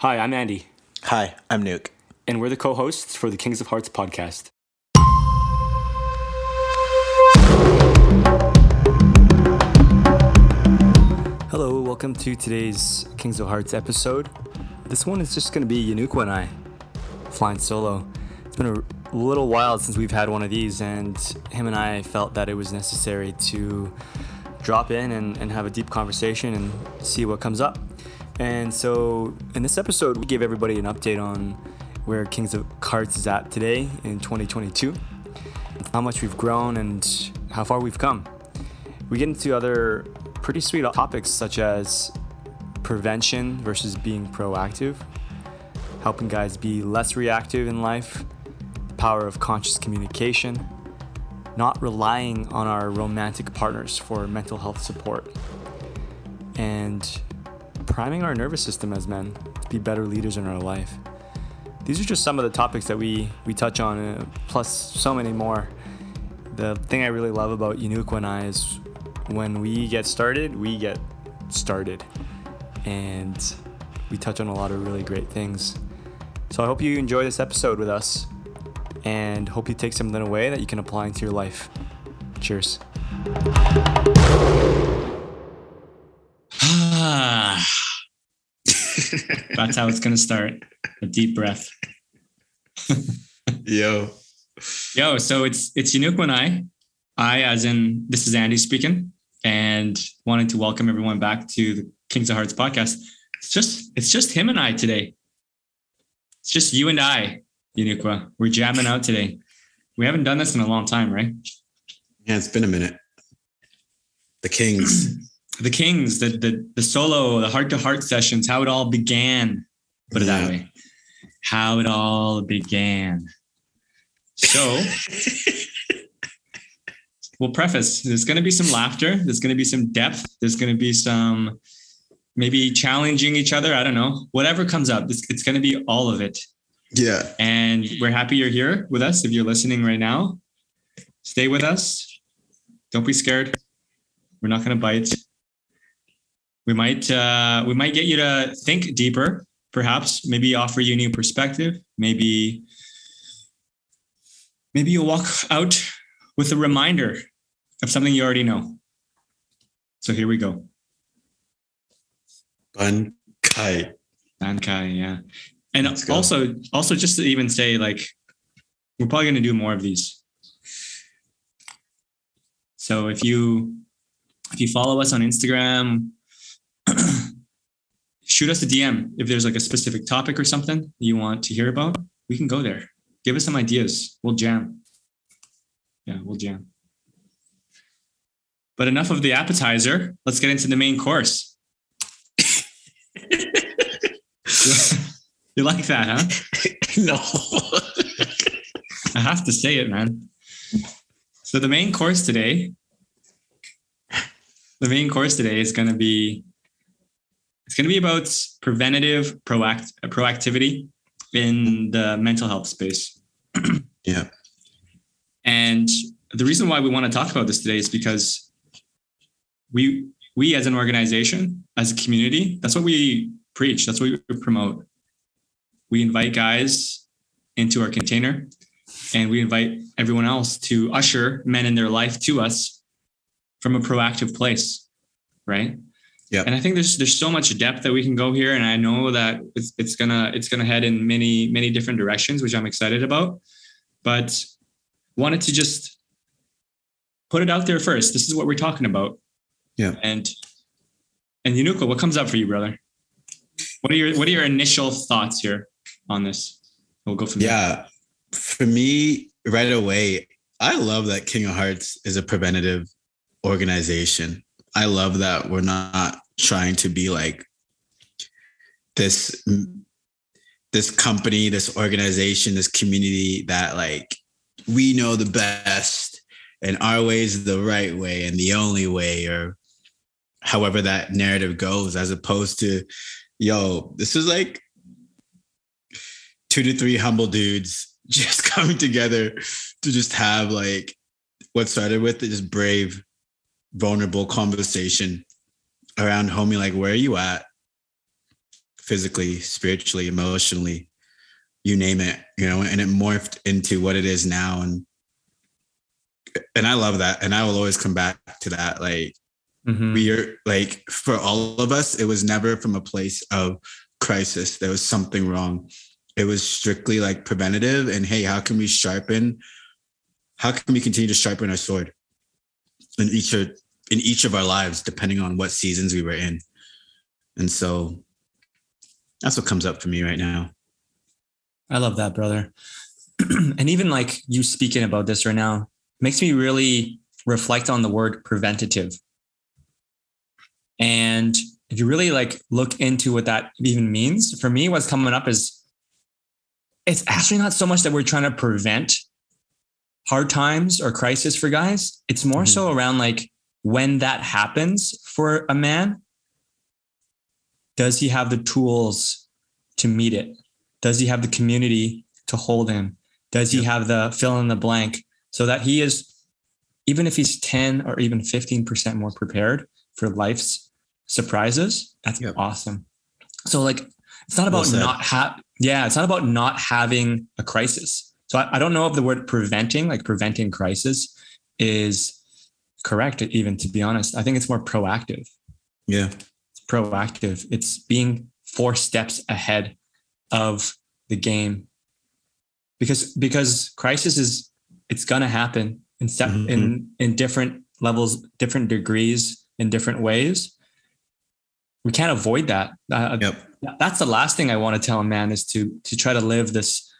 Hi, I'm Andy. Hi, I'm Nuke. And we're the co-hosts for the Kings of Hearts podcast. Hello, welcome to today's Kings of Hearts episode. This one is just going to be Yanuka and I flying solo. It's been a little while since we've had one of these, and him and I felt that it was necessary to drop in and have a deep conversation and see what comes up. And so in this episode, we gave everybody an update on where Kings of Cards is at today in 2022, how much we've grown and how far we've come. We get into other pretty sweet topics such as prevention versus being proactive, helping guys be less reactive in life, the power of conscious communication, not relying on our romantic partners for mental health support, and priming our nervous system as men to be better leaders in our life. These are just some of the topics that we touch on, plus so many more. The thing I really love about Yanuka and I is when we get started. And we touch on a lot of really great things. So I hope you enjoy this episode with us and hope you take something away that you can apply into your life. Cheers. That's how it's going to start. A deep breath. Yo, so it's Yanuka and I, as in this is Andy speaking, and wanted to welcome everyone back to the Kings of Hearts podcast. It's just him and I today. It's just you and I, Yanuka. We're jamming out today. We haven't done this in a long time, right? Yeah, it's been a minute. The Kings. The Kings, the solo, the heart-to-heart sessions, how it all began. Put it that way. How it all began. So we'll preface. There's going to be some laughter. There's going to be some depth. There's going to be some maybe challenging each other. I don't know. Whatever comes up, it's going to be all of it. Yeah. And we're happy you're here with us. If you're listening right now, stay with us. Don't be scared. We're not going to bite. We might get you to think deeper, perhaps. Maybe offer you a new perspective. Maybe you'll walk out with a reminder of something you already know. So here we go. Bankai, yeah. And also just to even say, like, we're probably going to do more of these. So if you follow us on Instagram, shoot us a DM. If there's like a specific topic or something you want to hear about, we can go there. Give us some ideas. We'll jam. Yeah, we'll jam. But enough of the appetizer. Let's get into the main course. You like that, huh? No. I have to say it, man. So the main course today is going to be, about preventative proactivity in the mental health space. Yeah. And the reason why we want to talk about this today is because we as an organization, as a community, that's what we preach. That's what we promote. We invite guys into our container and we invite everyone else to usher men in their life to us from a proactive place. Right. Yeah. And I think there's so much depth that we can go here. And I know that it's going to head in many, many different directions, which I'm excited about, but wanted to just put it out there first. This is what we're talking about. Yeah. And Yanuka, what comes up for you, brother? What are your initial thoughts here on this? We'll go from there. Yeah. For me, right away, I love that King of Hearts is a preventative organization. I love that we're not trying to be like this company, this organization, this community that like we know the best and our way is the right way and the only way, or however that narrative goes, as opposed to, yo, this is like 2 to 3 humble dudes just coming together to just have like what started with this brave, vulnerable conversation around, homie, like, where are you at? physically, spiritually, emotionally, you name it, you know, and it morphed into what it is now. And I love that. And I will always come back to that. Like, mm-hmm. we are, like, for all of us, it was never from a place of crisis. There was something wrong. It was strictly like preventative and, hey, how can we sharpen? How can we continue to sharpen our sword in each of our lives, depending on what seasons we were in? And so that's what comes up for me right now. I love that, brother. And even like you speaking about this right now makes me really reflect on the word preventative. And if you really like look into what that even means, for me, what's coming up is it's actually not so much that we're trying to prevent hard times or crisis for guys. It's more mm-hmm. so around like when that happens for a man, does he have the tools to meet it? Does he have the community to hold him? Does he have the fill in the blank so that he is, even if he's 10 or even 15% more prepared for life's surprises? That's awesome. So like, it's not about it's not about not having a crisis. So I don't know if the word preventing crisis is correct, even, to be honest. I think it's more proactive. Yeah. Proactive. It's being 4 steps ahead of the game, because crisis is, it's going to happen in different levels, different degrees, in different ways. We can't avoid that. That's the last thing I want to tell a man is to try to live this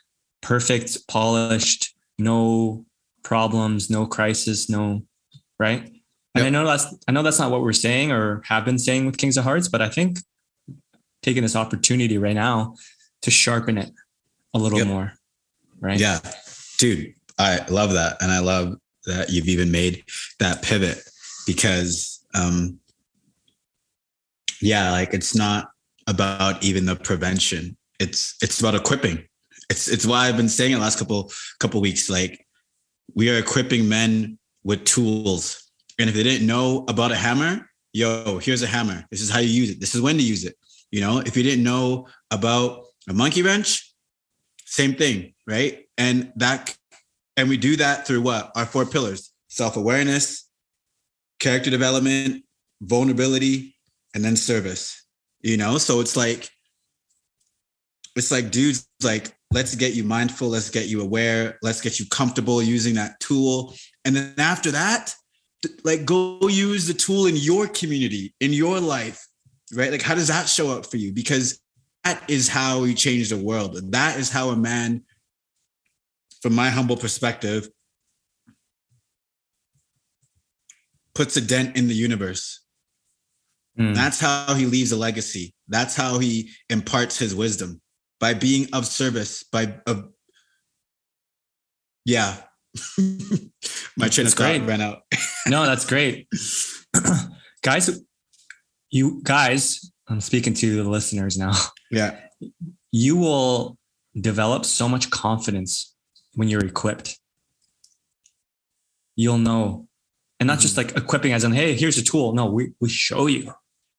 perfect, polished, no problems, no crisis, no, right? And I know that's not what we're saying or have been saying with Kings of Hearts, but I think taking this opportunity right now to sharpen it a little more, right? Yeah, dude, I love that. And I love that you've even made that pivot because, like it's not about even the prevention. It's about equipping. It's why I've been saying it the last couple weeks. Like we are equipping men with tools. And if they didn't know about a hammer, here's a hammer. This is how you use it. This is when to use it. You know, if you didn't know about a monkey wrench, same thing, right? And we do that through what? Our 4 pillars: self-awareness, character development, vulnerability, and then service, you know? So it's like dudes, like, let's get you mindful. Let's get you aware. Let's get you comfortable using that tool. And then after that, like go use the tool in your community, in your life, right? Like how does that show up for you? Because that is how you change the world. That is how a man, from my humble perspective, puts a dent in the universe. That's how he leaves a legacy. That's how he imparts his wisdom, by being of service, my train of thought ran out. No, that's great. guys, I'm speaking to the listeners now. Yeah. You will develop so much confidence when you're equipped. You'll know. And not just like equipping as in, hey, here's a tool. No, we show you.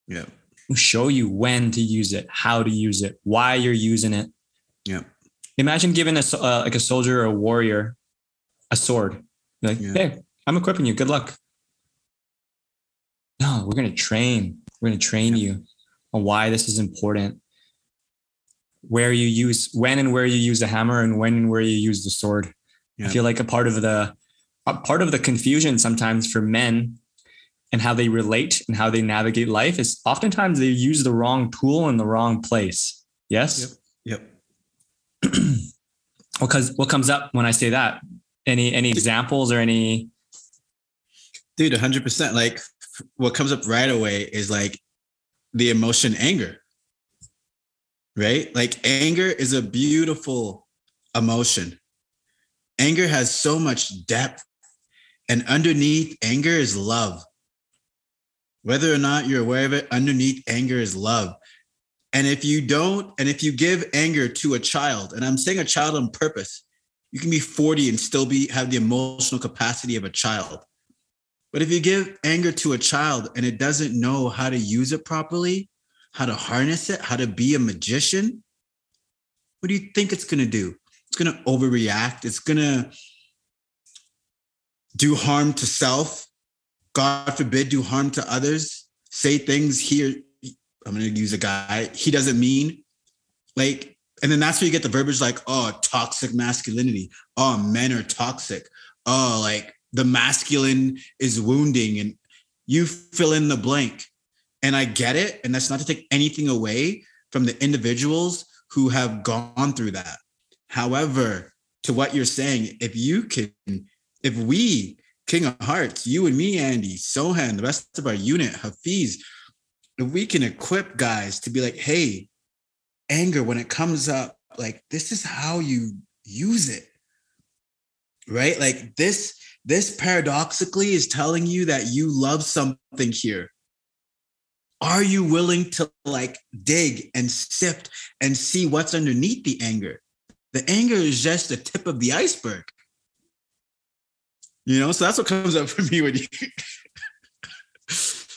Yeah. We show you when to use it, how to use it, why you're using it. Yeah. Imagine giving like a soldier or a warrior a sword. You're like, hey, I'm equipping you. Good luck. No, we're going to train. We're going to train you on why this is important. When and where you use the hammer, and when and where you use the sword. Yeah. I feel like a part of the confusion sometimes for men and how they relate and how they navigate life is oftentimes they use the wrong tool in the wrong place. Yes. Yep. Because what comes up when I say that? Any examples or any? Dude, 100%. Like what comes up right away is like the emotion, anger, right? Like anger is a beautiful emotion. Anger has so much depth, and underneath anger is love. Whether or not you're aware of it, underneath anger is love. And if you don't, and if you give anger to a child, and I'm saying a child on purpose, you can be 40 and still have the emotional capacity of a child. But if you give anger to a child and it doesn't know how to use it properly, how to harness it, how to be a magician, what do you think it's going to do? It's going to overreact. It's going to do harm to self. God forbid, do harm to others. Say things here. I'm going to use a guy. He doesn't mean, like, and then that's where you get the verbiage like, oh, toxic masculinity. Oh, men are toxic. Oh, like the masculine is wounding, and you fill in the blank. And I get it. And that's not to take anything away from the individuals who have gone through that. However, to what you're saying, if we, King of Hearts, you and me, Andy, Sohan, the rest of our unit, Hafiz, if we can equip guys to be like, hey, anger, when it comes up, like, this is how you use it, right? Like this paradoxically is telling you that you love something here. Are you willing to like dig and sift and see what's underneath the anger? The anger is just the tip of the iceberg. You know, so that's what comes up for me when you just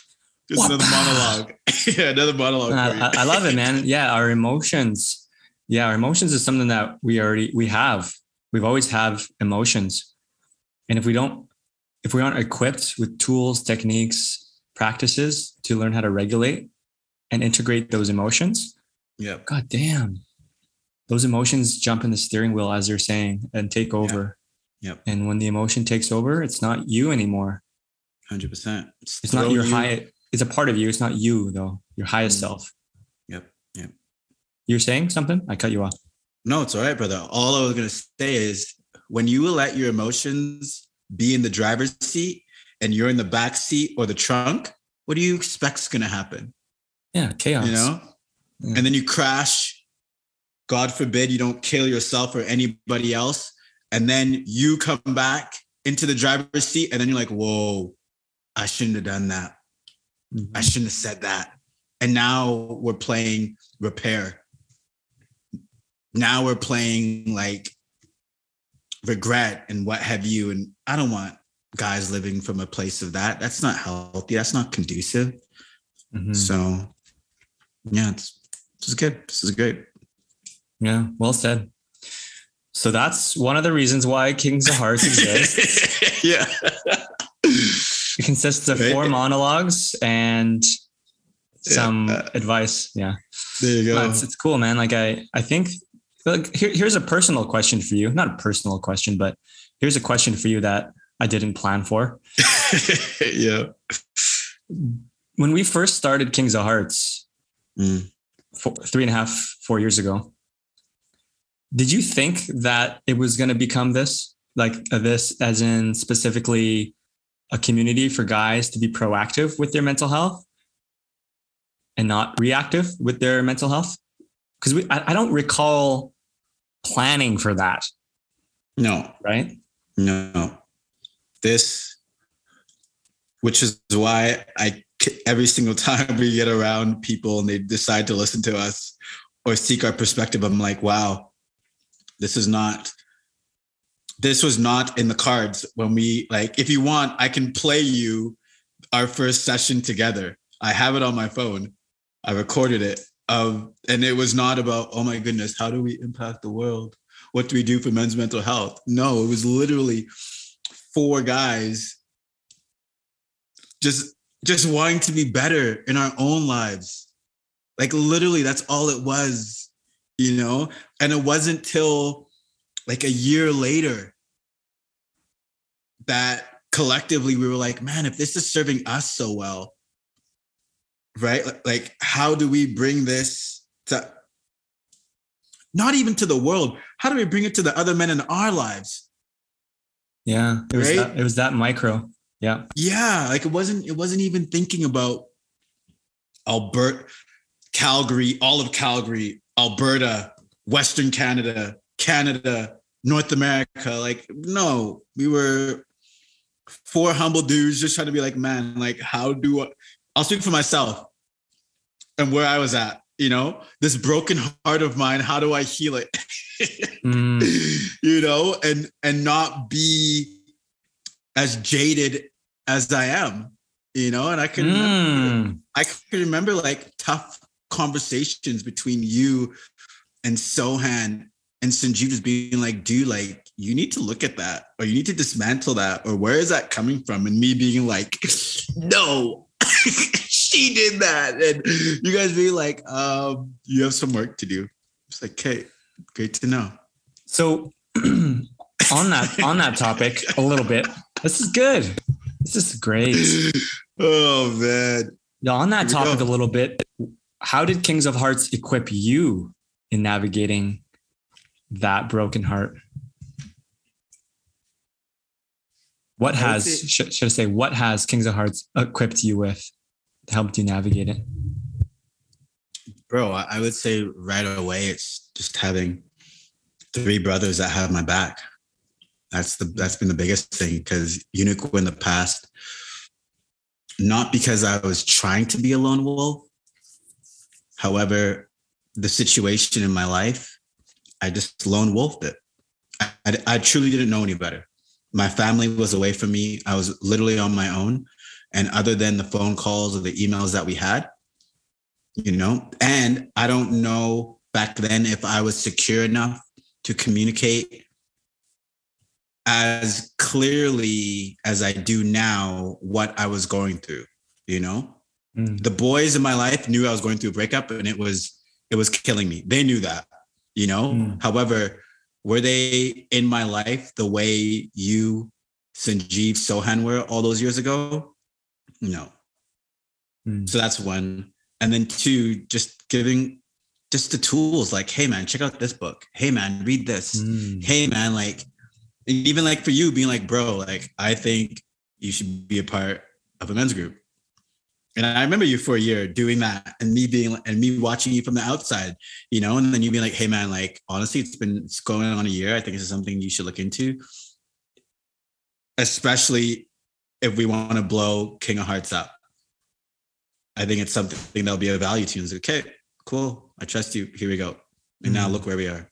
another monologue. Yeah, another monologue. I love it, man. Yeah, our emotions. Yeah, our emotions is something that we have. We've always have emotions. And if we aren't equipped with tools, techniques, practices to learn how to regulate and integrate those emotions, yeah, God damn, those emotions jump in the steering wheel, as you're saying, and take over. Yep. Yep. And when the emotion takes over, it's not you anymore. 100%. It's not your high. It's a part of you. It's not you though. Your highest self. Yep. Yep. You're saying something? I cut you off. No, it's all right, brother. All I was going to say is when you let your emotions be in the driver's seat and you're in the back seat or the trunk, what do you expect's going to happen? Yeah. Chaos. You know? Yeah. And then you crash. God forbid you don't kill yourself or anybody else. And then you come back into the driver's seat and then you're like, whoa, I shouldn't have done that. Mm-hmm. I shouldn't have said that. And now we're playing repair. Now we're playing like regret and what have you. And I don't want guys living from a place of that. That's not healthy. That's not conducive. Mm-hmm. So yeah, this is good. This is great. Yeah. Well said. So that's one of the reasons why Kings of Hearts exists. Yeah. It consists of four monologues and some advice. Yeah. There you go. It's cool, man. Like I think like, here's a personal question for you. Not a personal question, but here's a question for you that I didn't plan for. Yeah. When we first started Kings of Hearts 4 years ago, did you think that it was going to become this, like this as in specifically a community for guys to be proactive with their mental health and not reactive with their mental health? Because I don't recall planning for that. No. Right? No. This, which is why every single time we get around people and they decide to listen to us or seek our perspective, I'm like, wow. This was not in the cards when we, like, if you want, I can play you our first session together. I have it on my phone. I recorded it. And it was not about, oh my goodness, how do we impact the world? What do we do for men's mental health? No, it was literally 4 guys just wanting to be better in our own lives. Like literally, that's all it was. You know, and it wasn't till like a year later that collectively we were like, man, if this is serving us so well, right? Like, how do we bring this to not even to the world? How do we bring it to the other men in our lives? Yeah, it was right? It was that micro. Yeah. Yeah. Like it wasn't even thinking about Calgary, all of Calgary, Alberta, Western Canada, North America. Like, no, we were 4 humble dudes just trying to be like, man, like, I'll speak for myself and where I was at, you know, this broken heart of mine, how do I heal it? You know, and not be as jaded as I am, you know, and I can remember like tough conversations between you and Sohan and Sanjeev is being like, dude, like, you need to look at that, or you need to dismantle that, or where is that coming from? And me being like, no, she did that. And you guys being like, you have some work to do. It's like, okay, great to know. So on that topic a little bit, this is good. This is great. Oh, man. Now, on that topic a little bit, how did Kings of Hearts equip you in navigating that broken heart? What has Kings of Hearts equipped you with to help you navigate it? Bro, I would say right away, it's just having three brothers that have my back. That's been the biggest thing, because Unico in the past, not because I was trying to be a lone wolf. However, the situation in my life, I just lone wolfed it. I truly didn't know any better. My family was away from me. I was literally on my own. And other than the phone calls or the emails that we had, you know, and I don't know back then if I was secure enough to communicate as clearly as I do now what I was going through, you know? Mm. The boys in my life knew I was going through a breakup, and it was killing me. They knew that, you know? Mm. However, were they in my life the way you, Sanjeev, Sohan were all those years ago? No. Mm. So that's one. And then two, just giving just the tools, like, hey man, check out this book. Hey man, read this. Mm. Hey man, like, and even like for you being like, bro, like, I think you should be a part of a men's group. And I remember you for a year doing that, and me watching you from the outside, you know, and then you being like, hey man, like, honestly, it's going on a year. I think this is something you should look into, especially if we want to blow King of Hearts up. I think it's something that'll be of value to you. It's like, okay, cool. I trust you. Here we go. And now look where we are.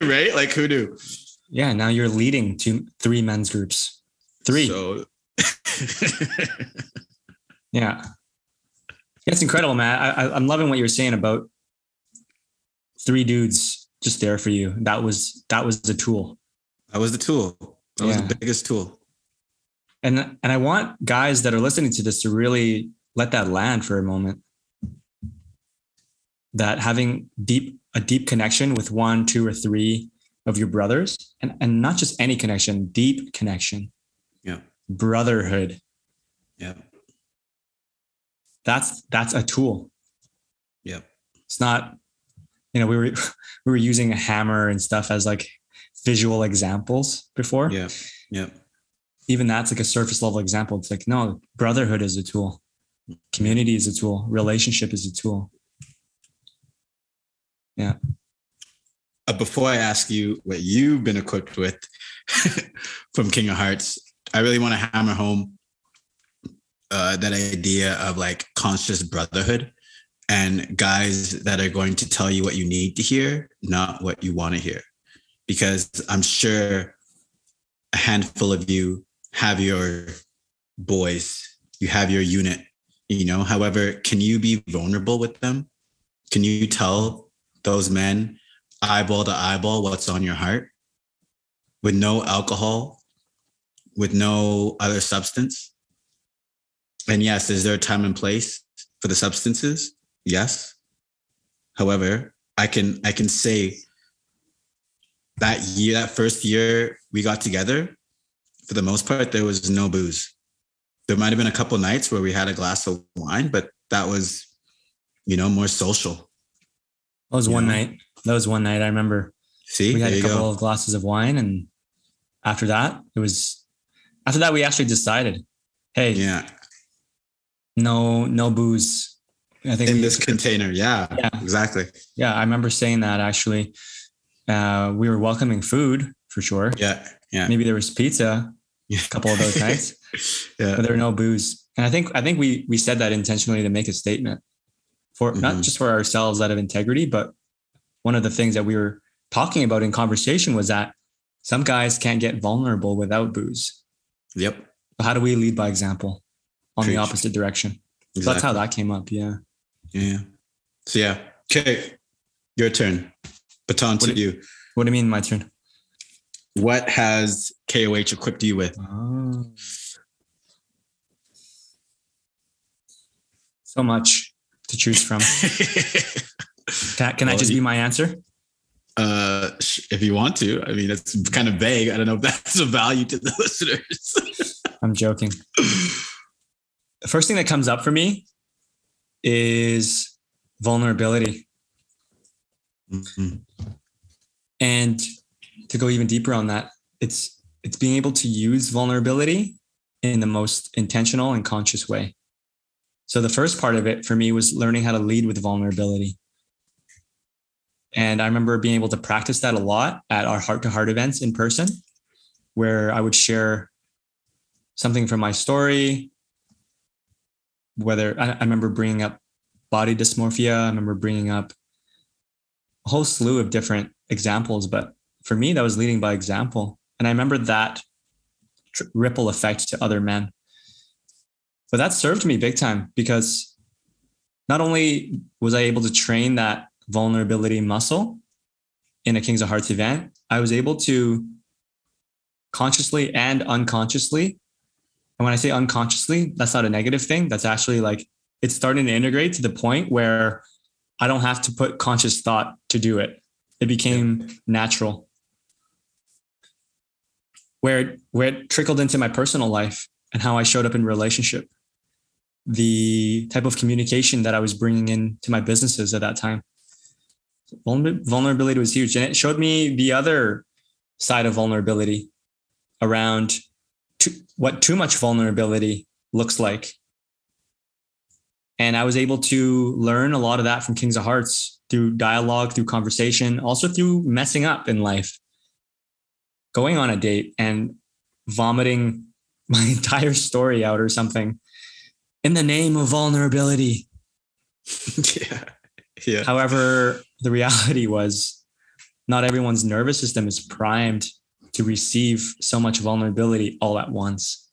Right? Like, who knew? Yeah. Now you're leading three men's groups. Three. So, yeah, that's incredible, man. I'm loving what you're saying about three dudes just there for you. That was the tool. That was the tool. That was the biggest tool. And I want guys that are listening to this to really let that land for a moment. That having a deep connection with one, two, or three of your brothers, and not just any connection, deep connection. Yeah. Brotherhood. Yeah. That's a tool. Yeah. It's not, you know, we were using a hammer and stuff as like visual examples before. Yeah. Yeah. Even that's like a surface level example. It's like, no, brotherhood is a tool. Community is a tool. Relationship is a tool. Yeah. Before I ask you what you've been equipped with from King of Hearts, I really want to hammer home that idea of like conscious brotherhood and guys that are going to tell you what you need to hear, not what you want to hear. Because I'm sure a handful of you have your boys, you have your unit, you know. However, can you be vulnerable with them? Can you tell those men eyeball to eyeball what's on your heart with no alcohol? With no other substance. And yes, is there a time and place for the substances? Yes. However, I can say that year, that first year we got together, for the most part, there was no booze. There might have been a couple of nights where we had a glass of wine, but that was, you know, more social. That was one night I remember. See, we had a couple of glasses of wine, and after that, we actually decided, hey, yeah, no booze. I think this container. Yeah, exactly. Yeah, I remember saying that actually. We were welcoming food for sure. Yeah. Maybe there was pizza a couple of those nights, but there were no booze. And I think we said that intentionally to make a statement for not just for ourselves out of integrity, but one of the things that we were talking about in conversation was that some guys can't get vulnerable without booze. Yep. How do we lead by example on the opposite direction? Exactly. So that's how that came up. Yeah. Yeah. So yeah. Okay. Your turn. Baton to you. What do you mean my turn? What has KOH equipped you with? Oh. So much to choose from. Can I just be my answer? If you want to. I mean, it's kind of vague. I don't know if that's of value to the listeners. I'm joking. The first thing that comes up for me is vulnerability. Mm-hmm. And to go even deeper on that, it's being able to use vulnerability in the most intentional and conscious way. So the first part of it for me was learning how to lead with vulnerability. And I remember being able to practice that a lot at our heart-to-heart events in person, where I would share something from my story, whether I remember bringing up body dysmorphia, I remember bringing up a whole slew of different examples, but for me, that was leading by example. And I remember that ripple effect to other men. But that served me big time, because not only was I able to train that vulnerability muscle in a Kings of Hearts event, I was able to consciously and unconsciously. And when I say unconsciously, that's not a negative thing. That's actually like, it's starting to integrate to the point where I don't have to put conscious thought to do it. It became natural. Where it trickled into my personal life and how I showed up in relationship, the type of communication that I was bringing in to my businesses at that time. Vulnerability was huge. And it showed me the other side of vulnerability around what too much vulnerability looks like. And I was able to learn a lot of that from Kings of Hearts through dialogue, through conversation, also through messing up in life. Going on a date and vomiting my entire story out or something in the name of vulnerability. Yeah. Yeah. However, the reality was not everyone's nervous system is primed to receive so much vulnerability all at once.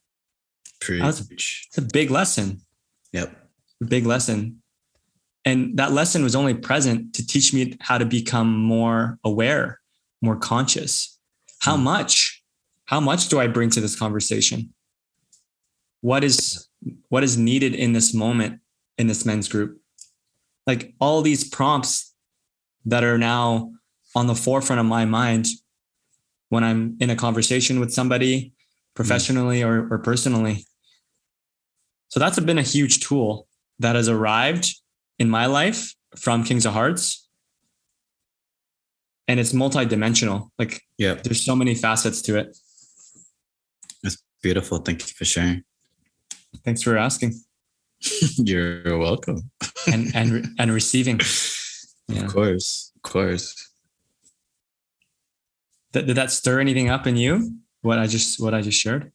It's a big lesson. Yep. A big lesson. And that lesson was only present to teach me how to become more aware, more conscious. How much do I bring to this conversation? What is needed in this moment in this men's group? Like all these prompts that are now on the forefront of my mind when I'm in a conversation with somebody professionally or personally. So that's been a huge tool that has arrived in my life from Kings of Hearts. And it's multidimensional. Like, yeah, there's so many facets to it. That's beautiful. Thank you for sharing. Thanks for asking. You're welcome. and receiving. Yeah. Of course. Did that stir anything up in you? What I just shared?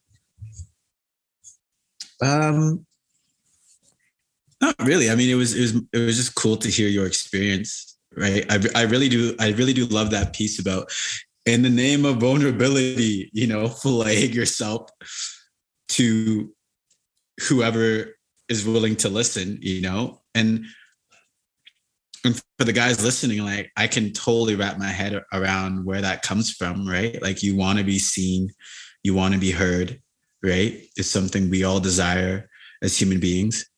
Not really. I mean, it was just cool to hear your experience. Right. I really do love that piece about in the name of vulnerability, you know, filleting yourself to whoever is willing to listen, you know, and for the guys listening, like I can totally wrap my head around where that comes from. Right. Like you want to be seen, you want to be heard. Right. It's something we all desire as human beings.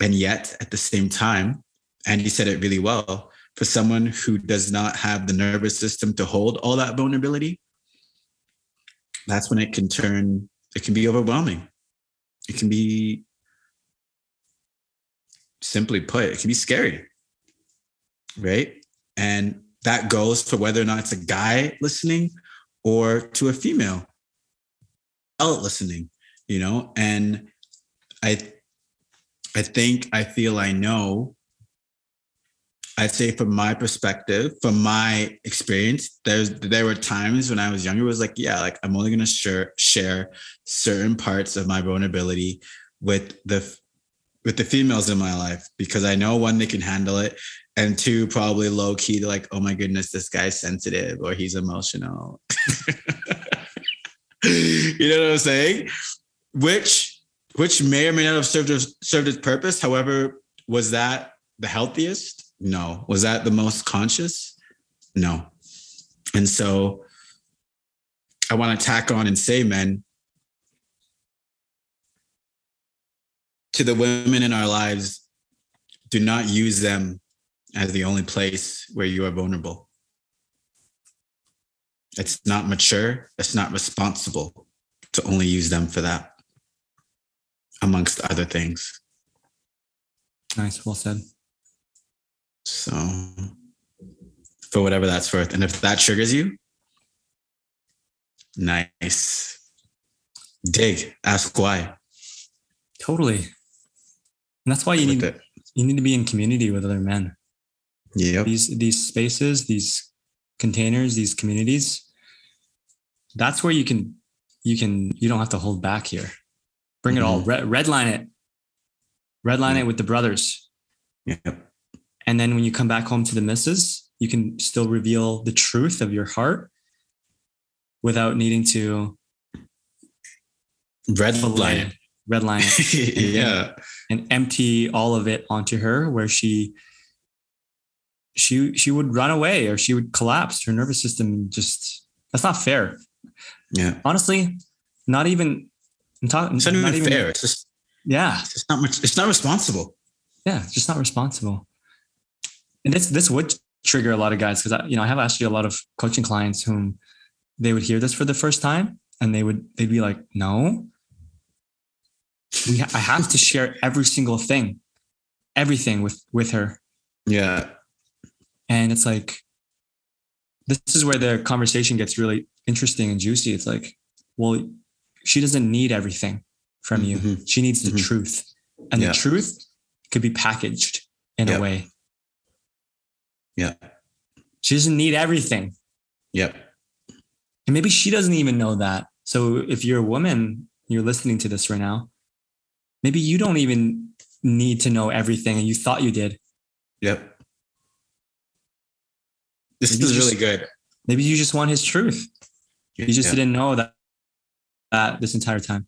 And yet at the same time, and he said it really well, for someone who does not have the nervous system to hold all that vulnerability, that's when it can be overwhelming. It can be, simply put, it can be scary, right? And that goes for whether or not it's a guy listening or to a female out listening, you know? And I'd say from my perspective, from my experience, there were times when I was younger, it was like, yeah, like I'm only going to share certain parts of my vulnerability with the females in my life, because I know, one, they can handle it, and two, probably low key, they're like, oh my goodness, this guy's sensitive or he's emotional. You know what I'm saying? Which which may or may not have served its purpose. However, was that the healthiest? No. Was that the most conscious? No. And so I want to tack on and say, men, to the women in our lives, do not use them as the only place where you are vulnerable. It's not mature. It's not responsible to only use them for that, amongst other things. Nice. Well said. So, for whatever that's worth. And if that triggers you, nice. Dig. Ask why. Totally. And that's why you need to be in community with other men. Yeah. These spaces, these containers, these communities, that's where you don't have to hold back here. Bring it all. Redline it. Redline it with the brothers. Yep. And then when you come back home to the missus, you can still reveal the truth of your heart without needing to redline it. Yeah. And empty all of it onto her, where she would run away, or she would collapse. Her nervous system just, that's not fair. Yeah. Honestly, not even... it's not even fair. It's just, yeah. It's not responsible. Yeah, it's just not responsible. And this would trigger a lot of guys, because I have actually a lot of coaching clients whom they would hear this for the first time, and they'd be like, "No, I have to share every single thing, everything with her." Yeah. And it's like, this is where the conversation gets really interesting and juicy. It's like, well, she doesn't need everything from you. Mm-hmm. She needs the truth. And the truth could be packaged in a way. Yeah. She doesn't need everything. Yep. And maybe she doesn't even know that. So if you're a woman, you're listening to this right now, maybe you don't even need to know everything, and you thought you did. Yep. This is really good. Maybe you just want his truth. You just didn't know that. This entire time.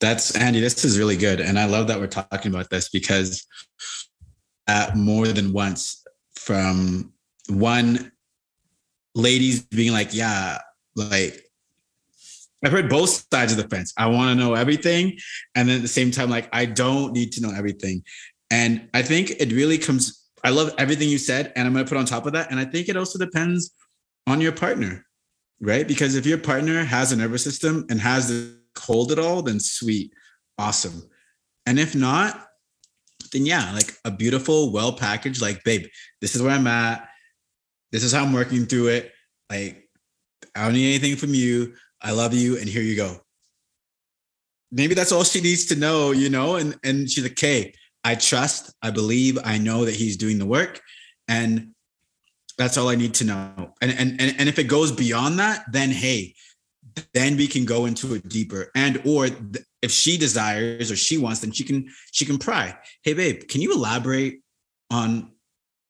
That's, Andy, this is really good. And I love that we're talking about this, because more than once, from one, ladies being like, yeah, like I've heard both sides of the fence. I want to know everything. And then at the same time, like, I don't need to know everything. And I think it really comes, I love everything you said, and I'm going to put on top of that. And I think it also depends on your partner. Right? Because if your partner has a nervous system and has the hold it all, then sweet, awesome. And if not, then like a beautiful, well packaged, like, babe, this is where I'm at. This is how I'm working through it. Like, I don't need anything from you. I love you. And here you go. Maybe that's all she needs to know, and she's like, okay, I trust, I believe, I know that he's doing the work. And that's all I need to know. And if it goes beyond that, then, hey, then we can go into it deeper. And, or if she desires, or she wants, then she can pry. Hey, babe, can you elaborate on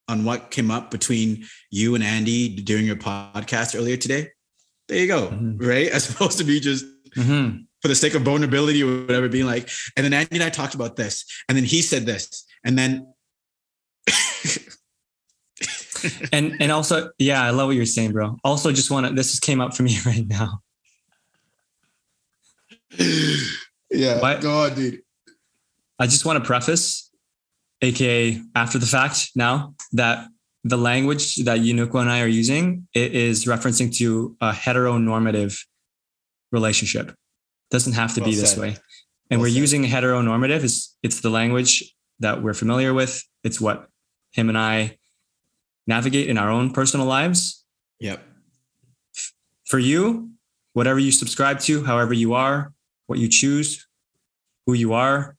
what came up between you and Andy during your podcast earlier today? There you go. Mm-hmm. Right. As opposed to be just for the sake of vulnerability or whatever, being like, and then Andy and I talked about this, and then he said this, and then, and also, I love what you're saying, bro. Also, just this just came up for me right now. Yeah. Go on, dude. I just want to preface, aka after the fact now, that the language that Yunuko and I are using, it is referencing to a heteronormative relationship. It doesn't have to be this way. And we're using heteronormative. It's the language that we're familiar with. It's what him and I navigate in our own personal lives. Yep. For you, whatever you subscribe to, however you are, what you choose, who you are,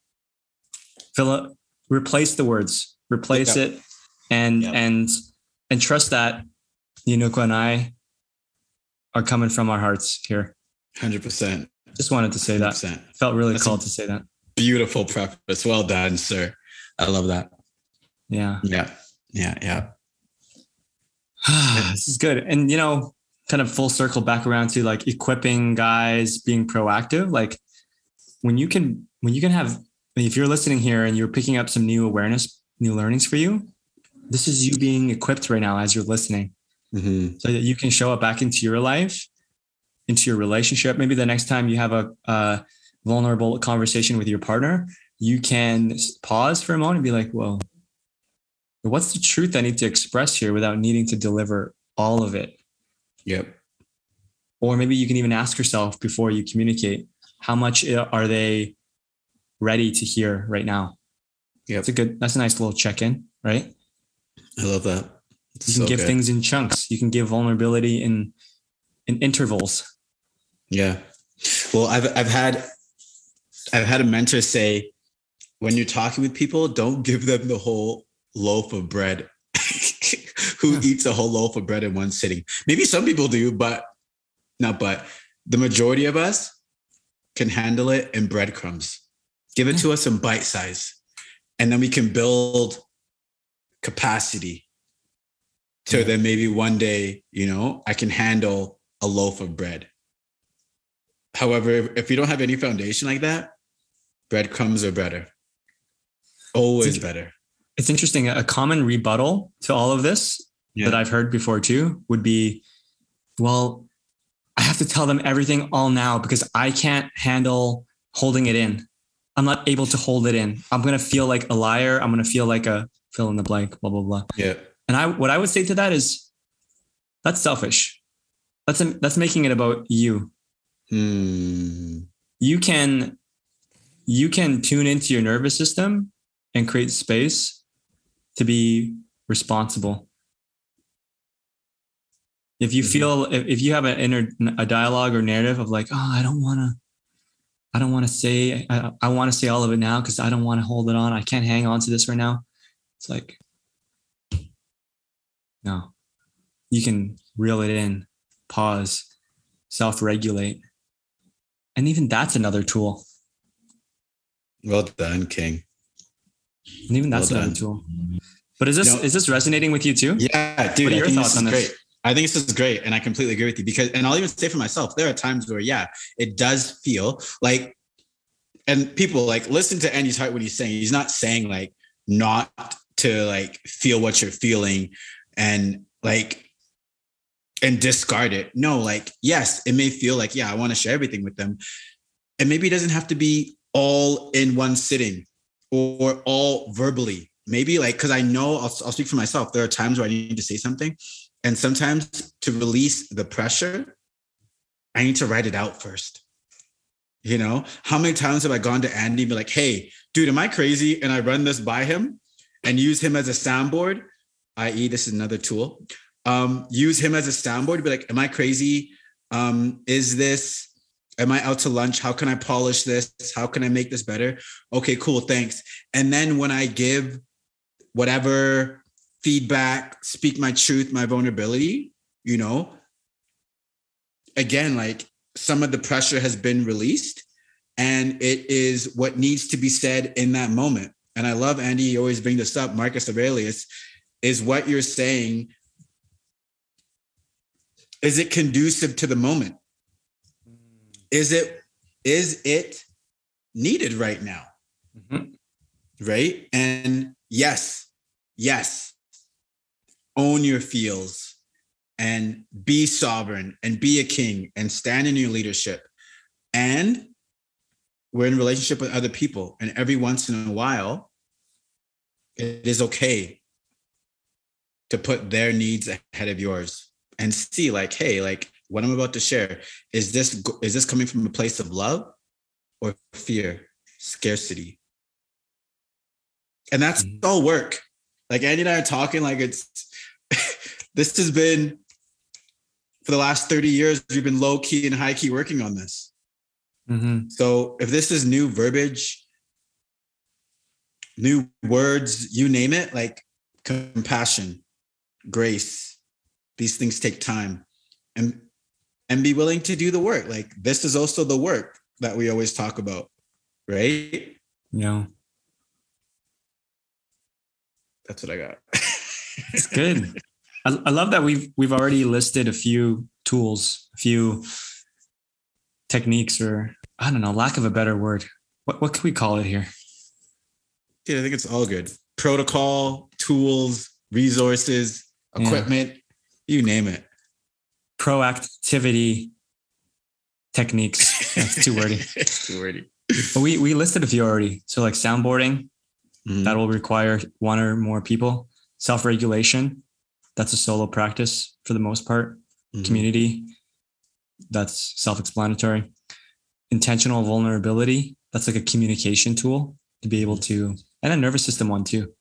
replace the words, it, and trust that Yunuko and I are coming from our hearts here. 100%. Just wanted to say 100%. That. Felt really called to say that. Beautiful preface. Well done, sir. I love that. Yeah. Yeah. Yeah. Yeah. This is good. And, kind of full circle back around to like equipping guys, being proactive. Like if you're listening here and you're picking up some new awareness, new learnings for you, this is you being equipped right now as you're listening, mm-hmm. so that you can show up back into your life, into your relationship. Maybe the next time you have a vulnerable conversation with your partner, you can pause for a moment and be like, whoa, what's the truth I need to express here without needing to deliver all of it? Yep. Or maybe you can even ask yourself before you communicate, how much are they ready to hear right now? Yeah. That's a nice little check-in, right? I love that. It's you can give things in chunks. You can give vulnerability in intervals. Yeah. Well, I've had a mentor say, when you're talking with people, don't give them the whole loaf of bread. Who eats a whole loaf of bread in one sitting? Maybe some people do, but the majority of us can handle it in breadcrumbs. Give it to us in bite size, and then we can build capacity. So then maybe one day, I can handle a loaf of bread. However, if you don't have any foundation like that, breadcrumbs are better. Always better. It's interesting. A common rebuttal to all of this that I've heard before too would be, well, I have to tell them everything all now because I can't handle holding it in. I'm not able to hold it in. I'm going to feel like a liar. I'm going to feel like a fill in the blank, blah, blah, blah. Yeah. And what I would say to that is, that's selfish. That's making it about you. Mm. You can tune into your nervous system and create space to be responsible. If you feel, if you have a dialogue or narrative of like, oh, I want to say all of it now because I don't want to hold it on. I can't hang on to this right now. It's like, no, you can reel it in, pause, self-regulate. And even that's another tool. Well done, King. And even that's another tool. But is this resonating with you too? Yeah, dude. What are your thoughts on this? Great. I think this is great. And I completely agree with you because I'll even say for myself, there are times where, it does feel like, and people listen to Andy's heart, what he's saying. He's not saying not to feel what you're feeling and and discard it. No, yes, it may feel I want to share everything with them. And maybe it doesn't have to be all in one sitting or all verbally. Maybe because I know I'll speak for myself. There are times where I need to say something. And sometimes to release the pressure, I need to write it out first. How many times have I gone to Andy and be like, hey, dude, am I crazy? And I run this by him and use him as a soundboard, i.e. this is another tool. Use him as a soundboard, be like, am I crazy? Am I out to lunch? How can I polish this? How can I make this better? Okay, cool, thanks. And then when I give whatever feedback, speak my truth, my vulnerability, again, some of the pressure has been released and it is what needs to be said in that moment. And I love, Andy, you always bring this up, Marcus Aurelius, is what you're saying, is it conducive to the moment? Is it needed right now? Mm-hmm. Right? And yes. Own your feels and be sovereign and be a king and stand in your leadership. And we're in relationship with other people. And every once in a while, it is okay to put their needs ahead of yours and see hey, what I'm about to share, is this coming from a place of love or fear, scarcity? And that's all work. Andy and I are talking this has been, for the last 30 years, we've been low key and high key working on this. Mm-hmm. So if this is new verbiage, new words, you name it, compassion, grace, these things take time and be willing to do the work. This is also the work that we always talk about, right? Yeah. That's what I got. It's good. I love that we've already listed a few tools, a few techniques, or I don't know, lack of a better word. What can we call it here? Dude, I think it's all good. Protocol, tools, resources, equipment, you name it. Proactivity, techniques. That's too wordy. It's too wordy. But we listed a few already. So like soundboarding, that will require one or more people. Self-regulation, that's a solo practice for the most part. Community, that's self-explanatory. Intentional vulnerability, that's like a communication tool to be able to, and a nervous system one too.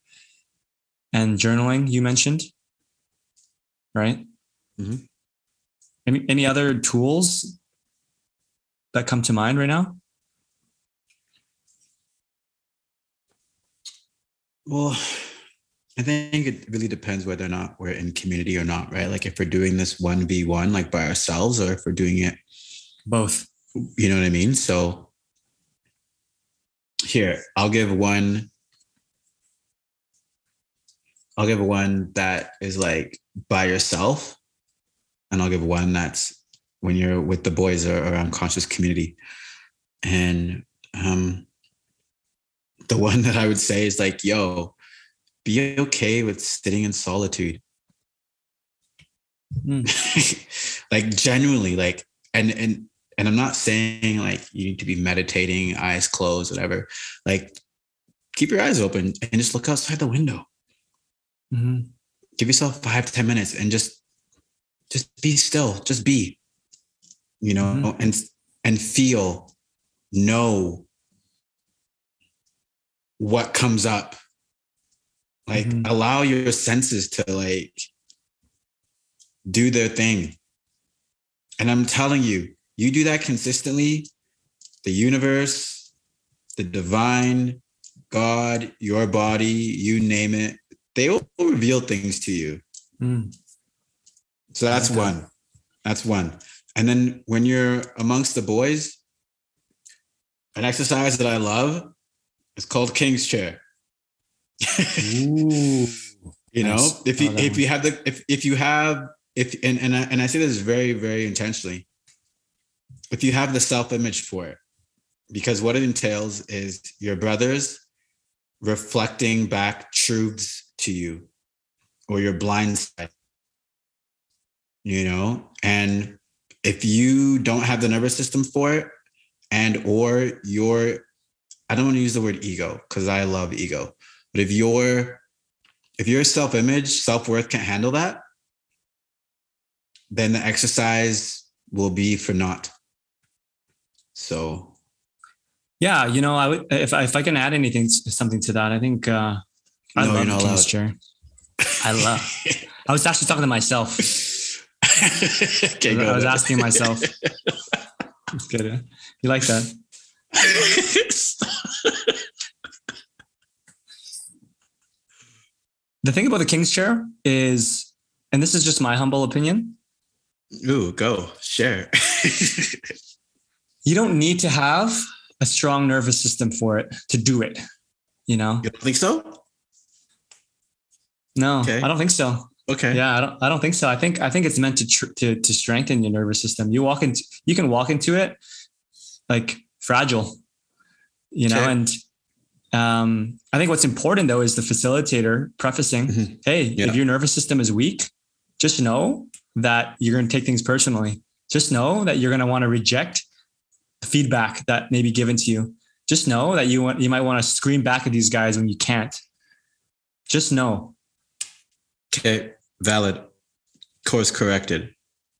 And journaling, you mentioned, right? Any other tools that come to mind right now? Well, I think it really depends whether or not we're in community or not, right? Like if we're doing this 1v1, like by ourselves, or if we're doing it both, you know what I mean? So here, I'll give one that is like by yourself, and I'll give one that's when you're with the boys or around conscious community. And the one that I would say is like, yo, be okay with sitting in solitude. Like genuinely, like, and I'm not saying like you need to be meditating, eyes closed, whatever. Like keep your eyes open and just look outside the window. Give yourself 5 to 10 minutes and just be still, just be, you know, and feel, know what comes up. Like allow your senses to like do their thing. And I'm telling you, you do that consistently, the universe, the divine, God, your body, you name it, they will reveal things to you. So that's one. That's one. And then when you're amongst the boys, an exercise that I love is called King's Chair. You know, nice. if you have, and I say this very, very intentionally, if you have the self-image for it, because what it entails is your brothers reflecting back truths to you or your blind side, you know, and if you don't have the nervous system for it, and or your, I don't want to use the word ego because I love ego. But if your self-image, self-worth can't handle that, then the exercise will be for naught. So, yeah, you know, I would, if I can add something to that, I think I love the King's Chair. I was actually talking to myself. I was asking myself. That's good. Huh? You like that? The thing about the King's Chair is, and this is just my humble opinion. Ooh, go share. You don't need to have a strong nervous system for it to do it. You know? You don't think so? No, okay. I don't think so. Okay. Yeah, I don't think so. I think it's meant to strengthen your nervous system. You can walk into it like fragile, you know, okay. And I think what's important though is the facilitator prefacing, hey, if your nervous system is weak, just know that you're going to take things personally. Just know that you're going to want to reject the feedback that may be given to you. Just know that you might want to scream back at these guys when you can't. Just know. Okay. Valid. Course corrected.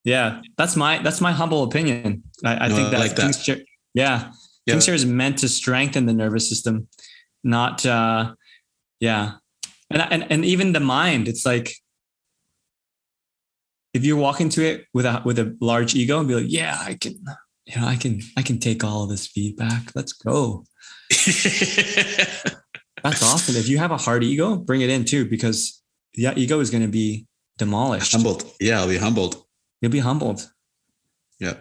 Yeah. That's my humble opinion. I think that. Yeah. Yep. King's Chair is meant to strengthen the nervous system. Not, and even the mind. It's like if you walk into it with a large ego and be like, "Yeah, I can take all of this feedback. Let's go." That's awesome. If you have a hard ego, bring it in too, because the ego is going to be demolished. Humbled, yeah, I'll be humbled. You'll be humbled. Yeah.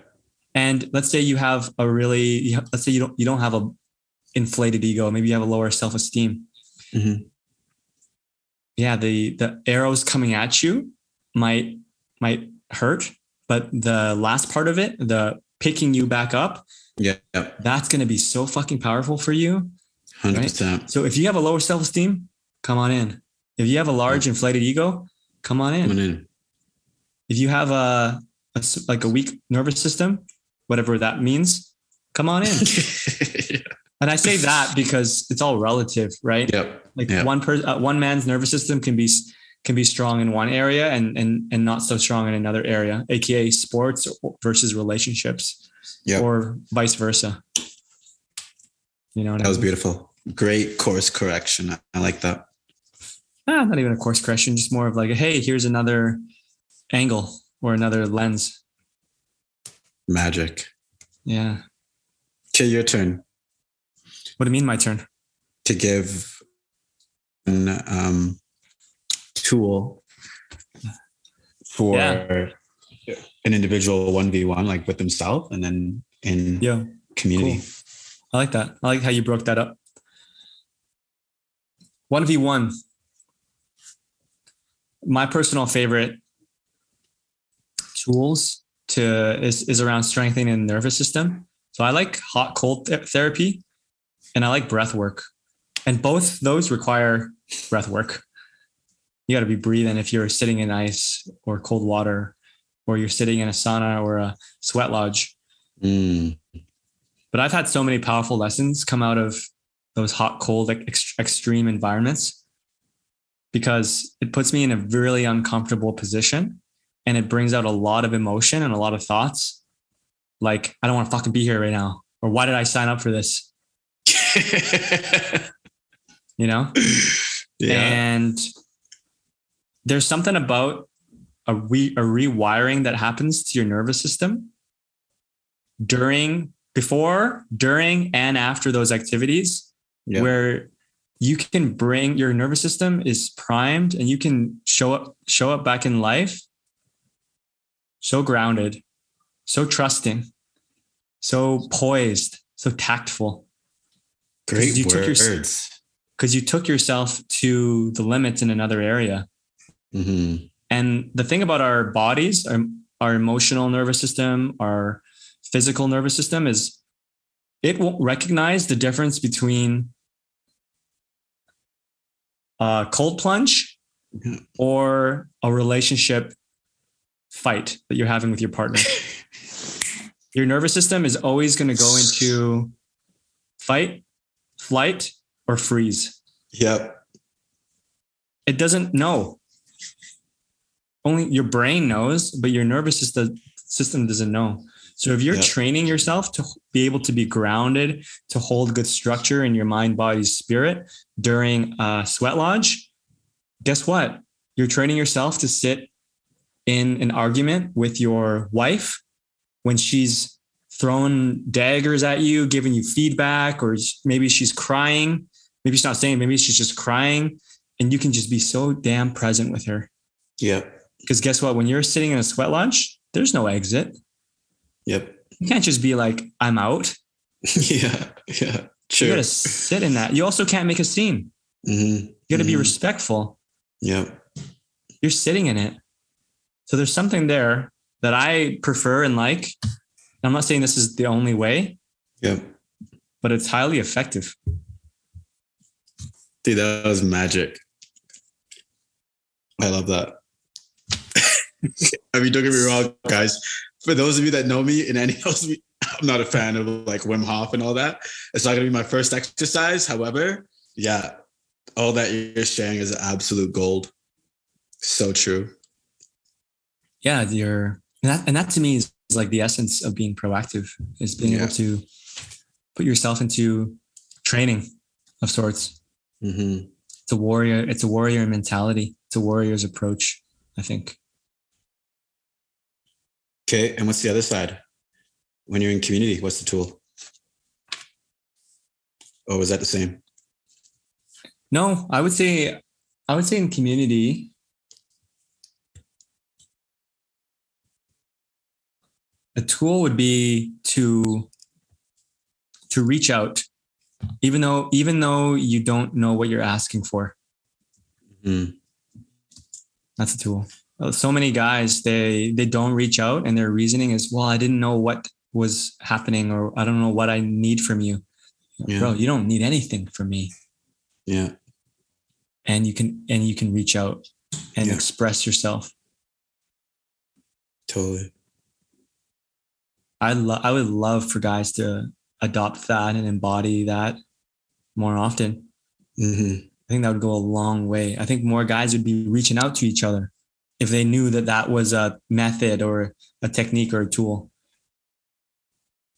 And let's say you have you don't have a inflated ego. Maybe you have a lower self-esteem. Yeah. The arrows coming at you might hurt, but the last part of it, the picking you back up Yeah. That's going to be so fucking powerful for you. 100%. Right? So if you have a lower self-esteem, come on in. If you have a large inflated ego, come on in. Come on in. If you have a weak nervous system, whatever that means, come on in. Yeah. And I say that because it's all relative, right? Yep. Like one man's nervous system can be strong in one area and not so strong in another area, aka sports versus relationships, or vice versa. You know what I mean? That was beautiful. Great course correction. I like that. Not even a course correction, just more of like, hey, here's another angle or another lens. Magic. Yeah. Okay, your turn. What do you mean, my turn? To give an tool for an individual 1v1, like with themselves, and then in community. Cool. I like that. I like how you broke that up. 1v1. My personal favorite tools is around strengthening the nervous system. So I like hot cold therapy and I like breath work, and both those require breath work. You got to be breathing. If you're sitting in ice or cold water, or you're sitting in a sauna or a sweat lodge. But I've had so many powerful lessons come out of those hot, cold, extreme environments, because it puts me in a really uncomfortable position and it brings out a lot of emotion and a lot of thoughts. Like, I don't want to fucking be here right now. Or why did I sign up for this? You know? Yeah. And there's something about a rewiring that happens to your nervous system before, during, and after those activities, where you can bring your nervous system is primed and you can show up back in life. So grounded, so trusting, so poised, so tactful. Great words. Because you took yourself to the limits in another area. Mm-hmm. And the thing about our bodies, our emotional nervous system, our physical nervous system, is it won't recognize the difference between a cold plunge or a relationship fight that you're having with your partner. Your nervous system is always going to go into fight, flight, or freeze. Yep. It doesn't know. Only your brain knows, but your nervous system doesn't know. So if you're training yourself to be able to be grounded, to hold good structure in your mind, body, spirit during a sweat lodge, guess what? You're training yourself to sit in an argument with your wife when she's throwing daggers at you, giving you feedback, or maybe she's crying. Maybe she's not saying, maybe she's just crying, and you can just be so damn present with her. Yeah. Because guess what? When you're sitting in a sweat lodge, there's no exit. Yep. You can't just be like, I'm out. Yeah. Yeah. Sure. You got to sit in that. You also can't make a scene. Mm-hmm. You got to be respectful. Yeah. You're sitting in it. So there's something there that I prefer and like. I'm not saying this is the only way. Yeah. But it's highly effective. Dude, that was magic. I love that. I mean, don't get me wrong, guys. For those of you that know me and any else, I'm not a fan of like Wim Hof and all that. It's not going to be my first exercise. However, yeah, all that you're sharing is absolute gold. So true. Yeah. And that to me is like the essence of being proactive, is being able to put yourself into training of sorts. Mm-hmm. It's a warrior. It's a warrior mentality. It's a warrior's approach, I think. Okay. And what's the other side? When you're in community, what's the tool? Or was that the same? No, I would say in community, a tool would be to reach out, even though you don't know what you're asking for. Mm. That's a tool. So many guys, they don't reach out, and their reasoning is, well, I didn't know what was happening, or I don't know what I need from you. Yeah. Bro, you don't need anything from me. Yeah. And you can reach out and express yourself. Totally. I would love for guys to adopt that and embody that more often. Mm-hmm. I think that would go a long way. I think more guys would be reaching out to each other if they knew that that was a method or a technique or a tool.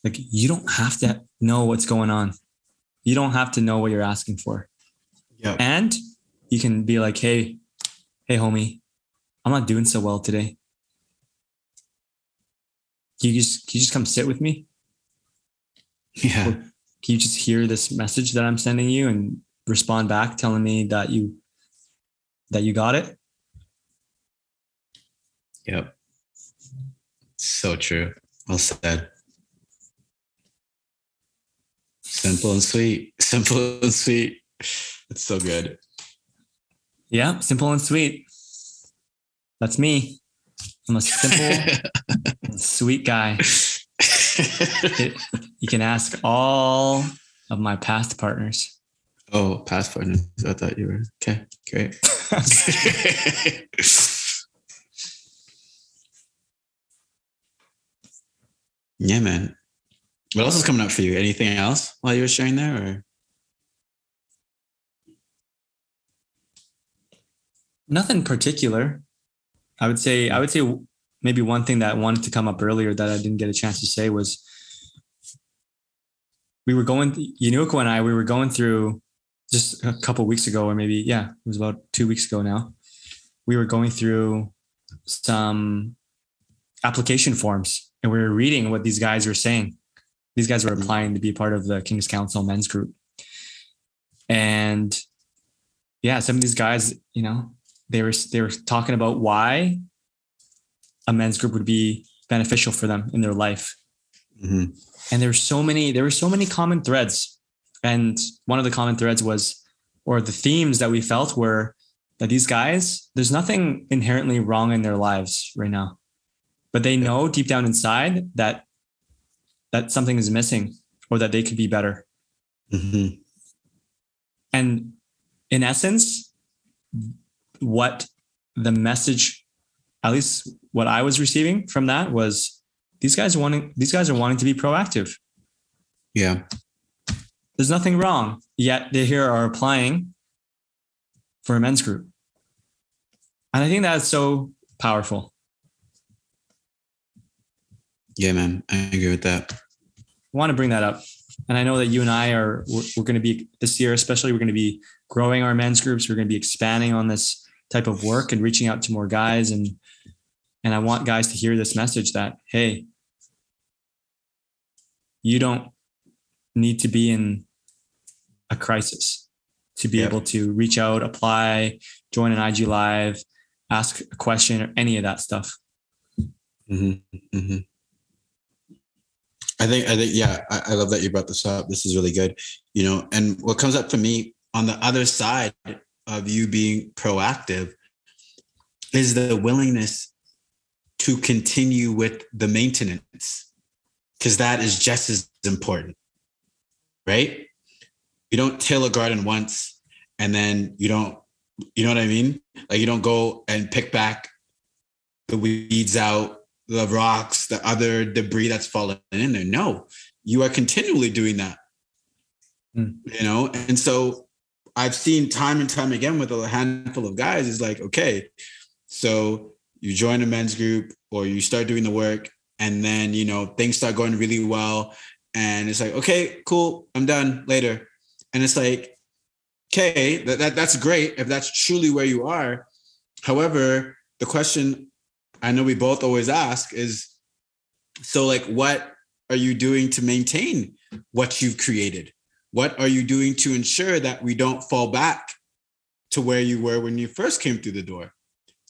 Like, you don't have to know what's going on. You don't have to know what you're asking for. Yeah. And you can be like, hey, homie, I'm not doing so well today. Can you just come sit with me? Yeah. Or can you just hear this message that I'm sending you and respond back telling me that you got it? Yep. So true. Well said. Simple and sweet. Simple and sweet. It's so good. Yeah. Simple and sweet. That's me. I'm a simple, sweet guy. You can ask all of my past partners. Oh, past partners. I thought you were. Okay, great. Yeah, man. What else is coming up for you? Anything else while you were sharing there? Or? Nothing particular. I would say maybe one thing that wanted to come up earlier that I didn't get a chance to say was Yanuko and I, we were going through just a couple of weeks ago, or maybe, it was about 2 weeks ago now. We were going through some application forms and we were reading what these guys were saying. These guys were applying to be part of the King's Council men's group. And some of these guys, they were talking about why a men's group would be beneficial for them in their life. Mm-hmm. And there were so many common threads. And one of the common threads was, or the themes that we felt were that these guys, there's nothing inherently wrong in their lives right now, but they know deep down inside that something is missing or that they could be better. Mm-hmm. And in essence, what the message, at least what I was receiving from that, was these guys are wanting to be proactive. Yeah. There's nothing wrong, yet they here are applying for a men's group. And I think that's so powerful. Yeah, man. I agree with that. I want to bring that up. And I know that you and I we're going to be, this year especially, we're going to be growing our men's groups. We're going to be expanding on this type of work and reaching out to more guys. And I want guys to hear this message that, hey, you don't need to be in a crisis to be able to reach out, apply, join an IG Live, ask a question, or any of that stuff. Mm-hmm. Mm-hmm. I love that you brought this up. This is really good. And what comes up for me on the other side of you being proactive is the willingness to continue with the maintenance, because that is just as important, right? You don't till a garden once and then you know what I mean? Like, you don't go and pick back the weeds out, the rocks, the other debris that's fallen in there. No, you are continually doing that, And so I've seen time and time again with a handful of guys, is like, okay, so you join a men's group or you start doing the work and then, things start going really well. And it's like, okay, cool. I'm done later. And it's like, okay, that's great if that's truly where you are. However, the question I know we both always ask is, so like, what are you doing to maintain what you've created? What are you doing to ensure that we don't fall back to where you were when you first came through the door?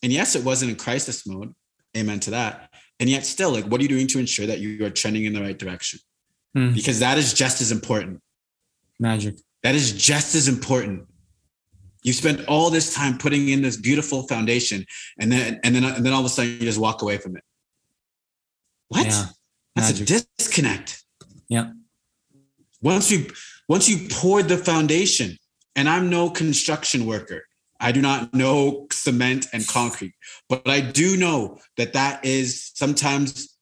And yes, it wasn't in crisis mode. Amen to that. And yet still, like, what are you doing to ensure that you are trending in the right direction? Because that is just as important. Magic. That is just as important. You spend all this time putting in this beautiful foundation, and then all of a sudden you just walk away from it. What? Yeah. That's magic. A disconnect. Yeah. Once you poured the foundation, and I'm no construction worker, I do not know cement and concrete, but I do know that is sometimes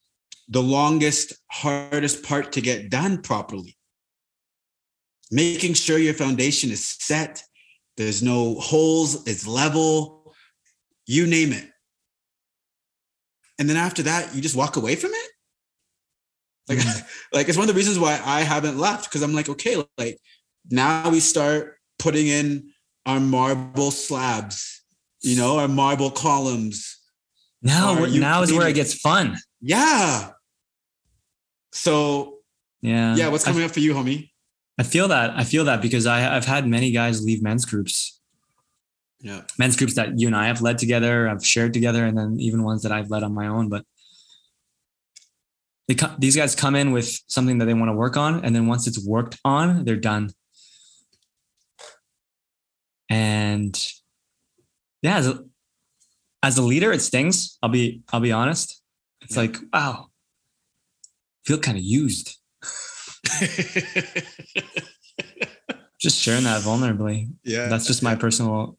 the longest, hardest part to get done properly. Making sure your foundation is set, there's no holes, it's level, you name it. And then after that, you just walk away from it. Like it's one of the reasons why I haven't left, because I'm like, okay, like now we start putting in our marble slabs, you know, our marble columns. Now is where it gets fun. Yeah. So yeah. What's coming up for you, homie? I feel that because I've had many guys leave men's groups. Yeah. Men's groups that you and I have led together, I've shared together, and then even ones that I've led on my own. But these guys come in with something that they want to work on, and then once it's worked on, they're done. And yeah, as a leader, it stings. I'll be honest. It's like, wow, I feel kind of used. Just sharing that vulnerably. Yeah. That's just my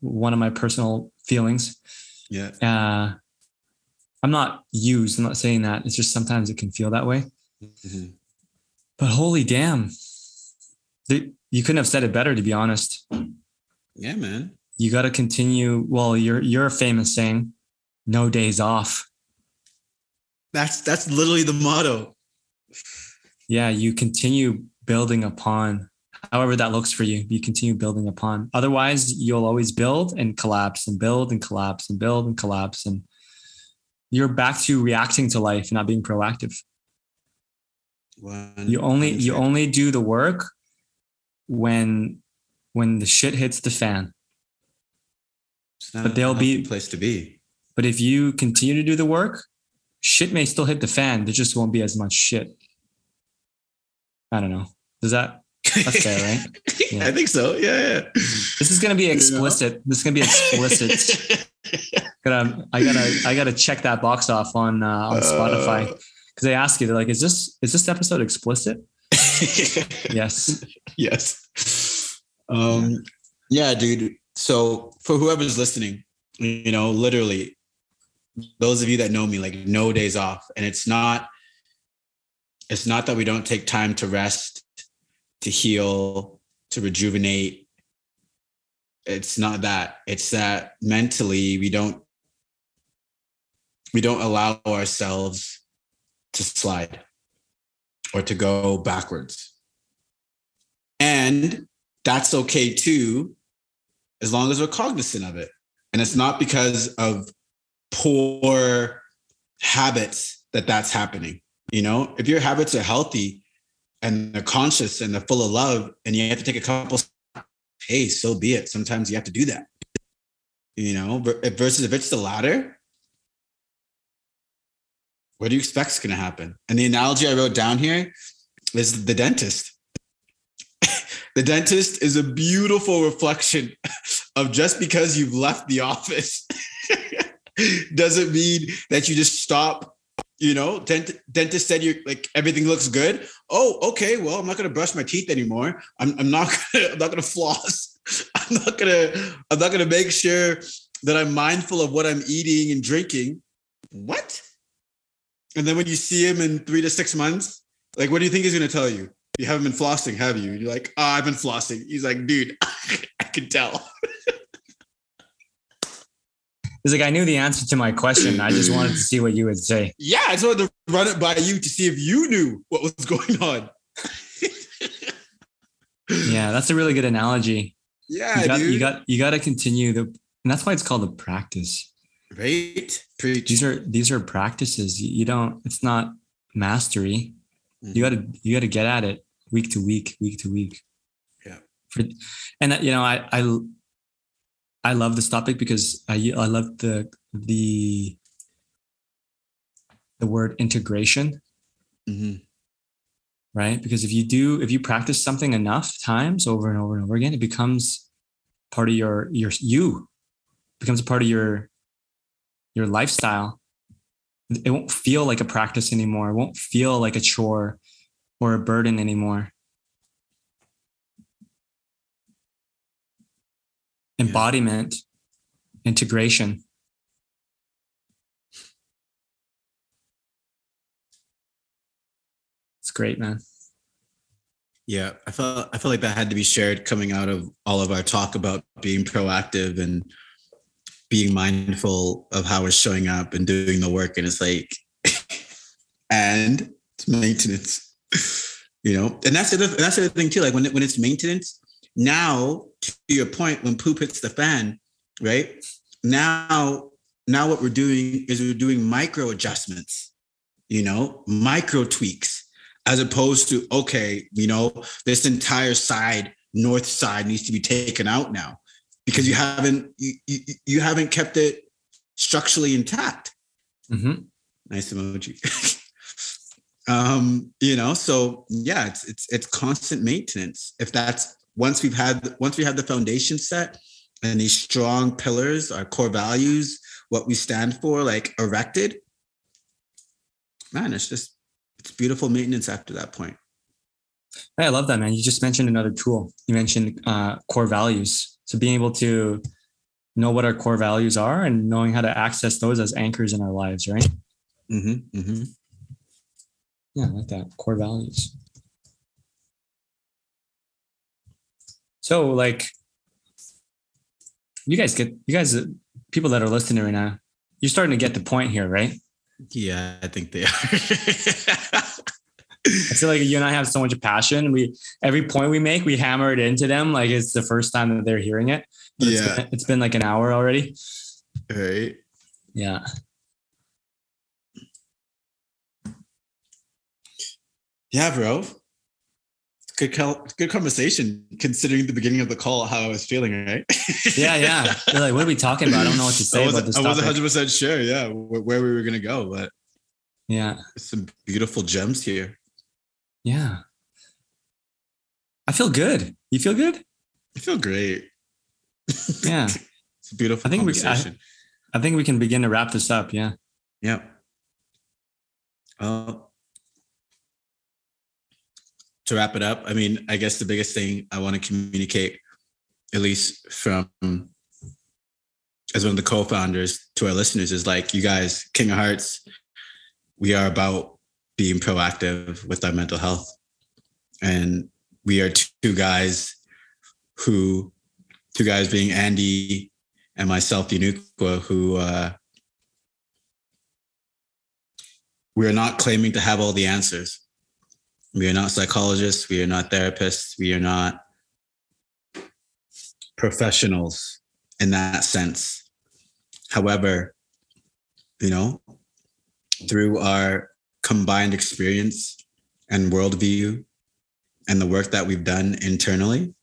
one of my personal feelings. Yeah. I'm not used. I'm not saying that. It's just sometimes it can feel that way. Mm-hmm. But holy damn. You couldn't have said it better, to be honest. Yeah, man. You got to continue. Well, you're famous saying, "No days off." That's literally the motto. Yeah, you continue building upon, however that looks for you. You continue building upon. Otherwise, you'll always build and collapse, and build and collapse, and build and collapse, and you're back to reacting to life and not being proactive. You only do the work when the shit hits the fan. It's not a place to be. But if you continue to do the work, shit may still hit the fan. There just won't be as much shit. I don't know. That's fair, right? Yeah. I think so. Yeah. This is going to be explicit. I gotta check that box off on Spotify, because they ask you, they're like, is this episode explicit? Yes. Yeah, dude. So for whoever's listening, you know, literally those of you that know me, like, no days off. And it's not that we don't take time to rest, to heal, to rejuvenate. It's not that. It's that mentally we don't allow ourselves to slide or to go backwards. And that's okay too, as long as we're cognizant of it. And it's not because of poor habits that's happening. You know, if your habits are healthy and they're conscious and they're full of love, and you have to take a couple, hey, so be it. Sometimes you have to do that, you know, versus if it's the latter, what do you expect is going to happen? And the analogy I wrote down here is the dentist. The dentist is a beautiful reflection of, just because you've left the office doesn't mean that you just stop. You know, dentist said you're like, everything looks good. Oh, okay. Well, I'm not going to brush my teeth anymore. I'm not going to floss. I'm not going to make sure that I'm mindful of what I'm eating and drinking. What? And then when you see him in 3 to 6 months, like, what do you think he's going to tell you? You haven't been flossing, have you? And you're like, oh, I've been flossing. He's like, dude, I can tell. He's like, I knew the answer to my question. I just wanted to see what you would say. Yeah, I just wanted to run it by you to see if you knew what was going on. Yeah, that's a really good analogy. Yeah, you got to continue and that's why it's called a practice. Right? Preach. These are practices. It's not mastery. You gotta get at it week to week. Yeah. I love this topic because I love the word integration. Mm-hmm. Right. Because if you practice something enough times over and over and over again, it becomes part of your lifestyle. it won't feel like a practice anymore. It won't feel like a chore or a burden anymore. Embodiment, integration. It's great, man. Yeah, I felt like that had to be shared coming out of all of our talk about being proactive and being mindful of how we're showing up and doing the work. And it's like, and it's maintenance, you know? And that's the other thing too. Like when it's maintenance, now to your point, when poop hits the fan, right? Now what we're doing is we're doing micro adjustments, you know, micro tweaks, as opposed to, okay, you know, this entire side, north side needs to be taken out now because you haven't kept it structurally intact. Mm-hmm. Nice emoji. You know, so yeah, it's constant maintenance. If that's, once we have the foundation set and these strong pillars, our core values, what we stand for, like erected, man, it's beautiful maintenance after that point. Hey, I love that, man. You just mentioned another tool. You mentioned core values. So being able to know what our core values are and knowing how to access those as anchors in our lives, right? Mm-hmm. Mm-hmm. Yeah, I like that. Core values. So like people that are listening right now, you're starting to get the point here, right? Yeah, I think they are. I feel like you and I have so much passion. Every point we make, we hammer it into them. Like it's the first time that they're hearing it. But yeah. It's been like an hour already. Right. Yeah. Yeah, bro. Good conversation, considering the beginning of the call, how I was feeling, right? Yeah. You're like, what are we talking about? I don't know what to say about this topic. I wasn't 100% sure, yeah, where we were going to go, but yeah. Some beautiful gems here. Yeah. I feel good. You feel good? I feel great. Yeah. It's a beautiful conversation. I think we can begin to wrap this up, yeah. Yeah. To wrap it up, I mean, I guess the biggest thing I want to communicate, at least from as one of the co-founders to our listeners, is like, you guys, King of Hearts, we are about being proactive with our mental health. And we are two guys being Andy and myself, Yanukwa, who we are not claiming to have all the answers. We are not psychologists. We are not therapists. We are not professionals in that sense. However, you know, through our combined experience and worldview and the work that we've done internally,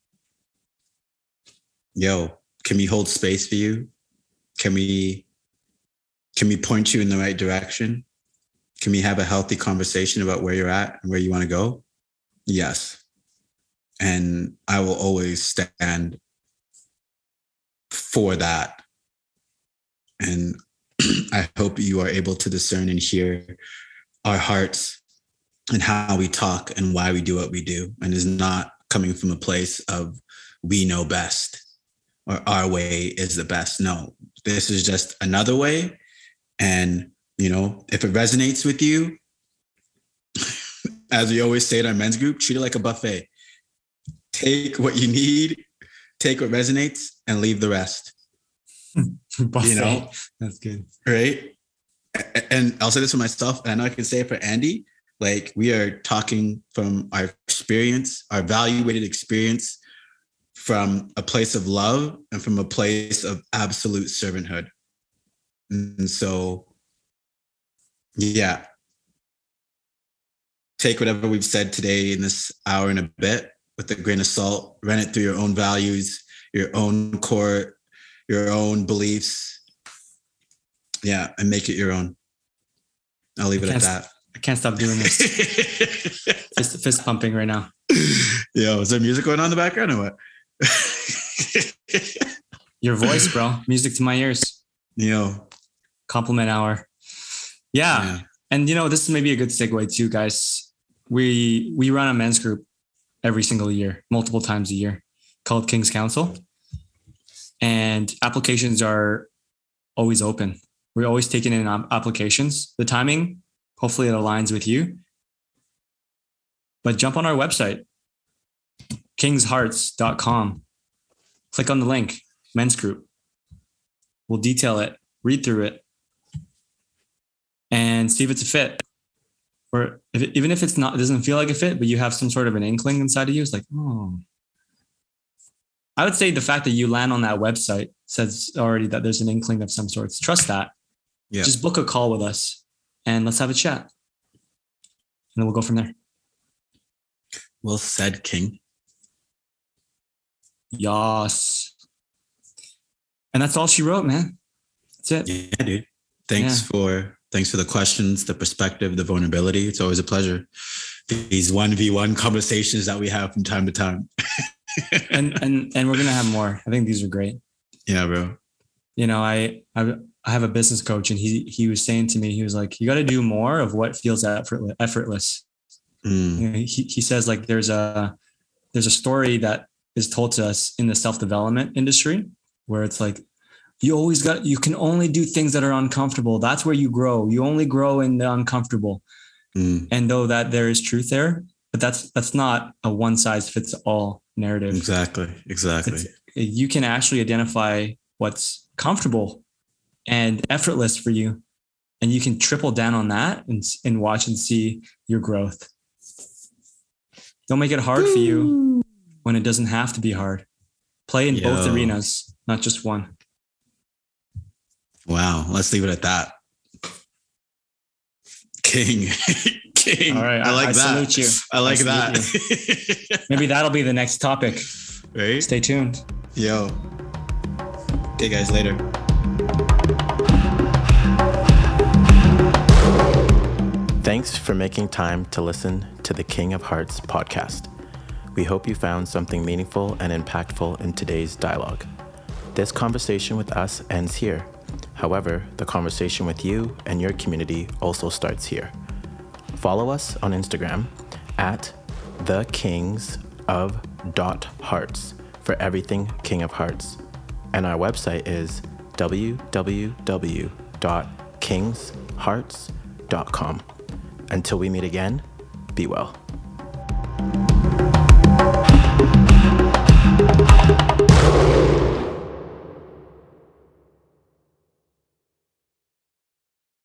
can we hold space for you? Can we point you in the right direction? Can we have a healthy conversation about where you're at and where you want to go? Yes. And I will always stand for that. And I hope you are able to discern and hear our hearts and how we talk and why we do what we do. And is not coming from a place of we know best or our way is the best. No, this is just another way. And you know, if it resonates with you, as we always say in our men's group, treat it like a buffet. Take what you need, take what resonates, and leave the rest. Buffet. You know, that's good. Right? And I'll say this for myself, and I know I can say it for Andy. Like, we are talking from our experience, our evaluated experience, from a place of love and from a place of absolute servanthood. And so, yeah. Take whatever we've said today in this hour and a bit with a grain of salt, run it through your own values, your own core, your own beliefs. Yeah. And make it your own. I'll leave it at that. I can't stop doing this. fist pumping right now. Yo, is there music going on in the background or what? Your voice, bro. Music to my ears. Yo. Compliment hour. Yeah. And you know, this is maybe a good segue too, guys. We run a men's group every single year, multiple times a year, called King's Council. And applications are always open. We're always taking in applications. The timing, hopefully it aligns with you. But jump on our website, kingshearts.com. Click on the link, men's group. We'll detail it, read through it, and see if it's a fit. Or if it, even if it's not, it doesn't feel like a fit, but you have some sort of an inkling inside of you. It's like, oh. I would say the fact that you land on that website says already that there's an inkling of some sorts. Trust that. Yeah. Just book a call with us and let's have a chat. And then we'll go from there. Well said, King. Yas. And that's all she wrote, man. That's it. Yeah, dude. Thanks for the questions, the perspective, the vulnerability. It's always a pleasure. These 1v1 conversations that we have from time to time. and we're going to have more. I think these are great. Yeah, bro. You know, I have a business coach and he was saying to me, he was like, you got to do more of what feels effortless. Mm. You know, he says like, there's a story that is told to us in the self-development industry where it's like, you can only do things that are uncomfortable. That's where you grow. You only grow in the uncomfortable. Mm. And though that there is truth there, but that's not a one size fits all narrative. Exactly. You can actually identify what's comfortable and effortless for you. And you can triple down on that and watch and see your growth. Don't make it hard for you when it doesn't have to be hard. Play in both arenas, not just one. Wow. Let's leave it at that. King. All right. I salute you. I like that. Maybe that'll be the next topic. Right? Stay tuned. Yo. Okay, guys. Later. Thanks for making time to listen to the King of Hearts podcast. We hope you found something meaningful and impactful in today's dialogue. This conversation with us ends here. However, the conversation with you and your community also starts here. Follow us on Instagram at thekingsof.hearts for everything King of Hearts. And our website is www.kingshearts.com. Until we meet again, be well.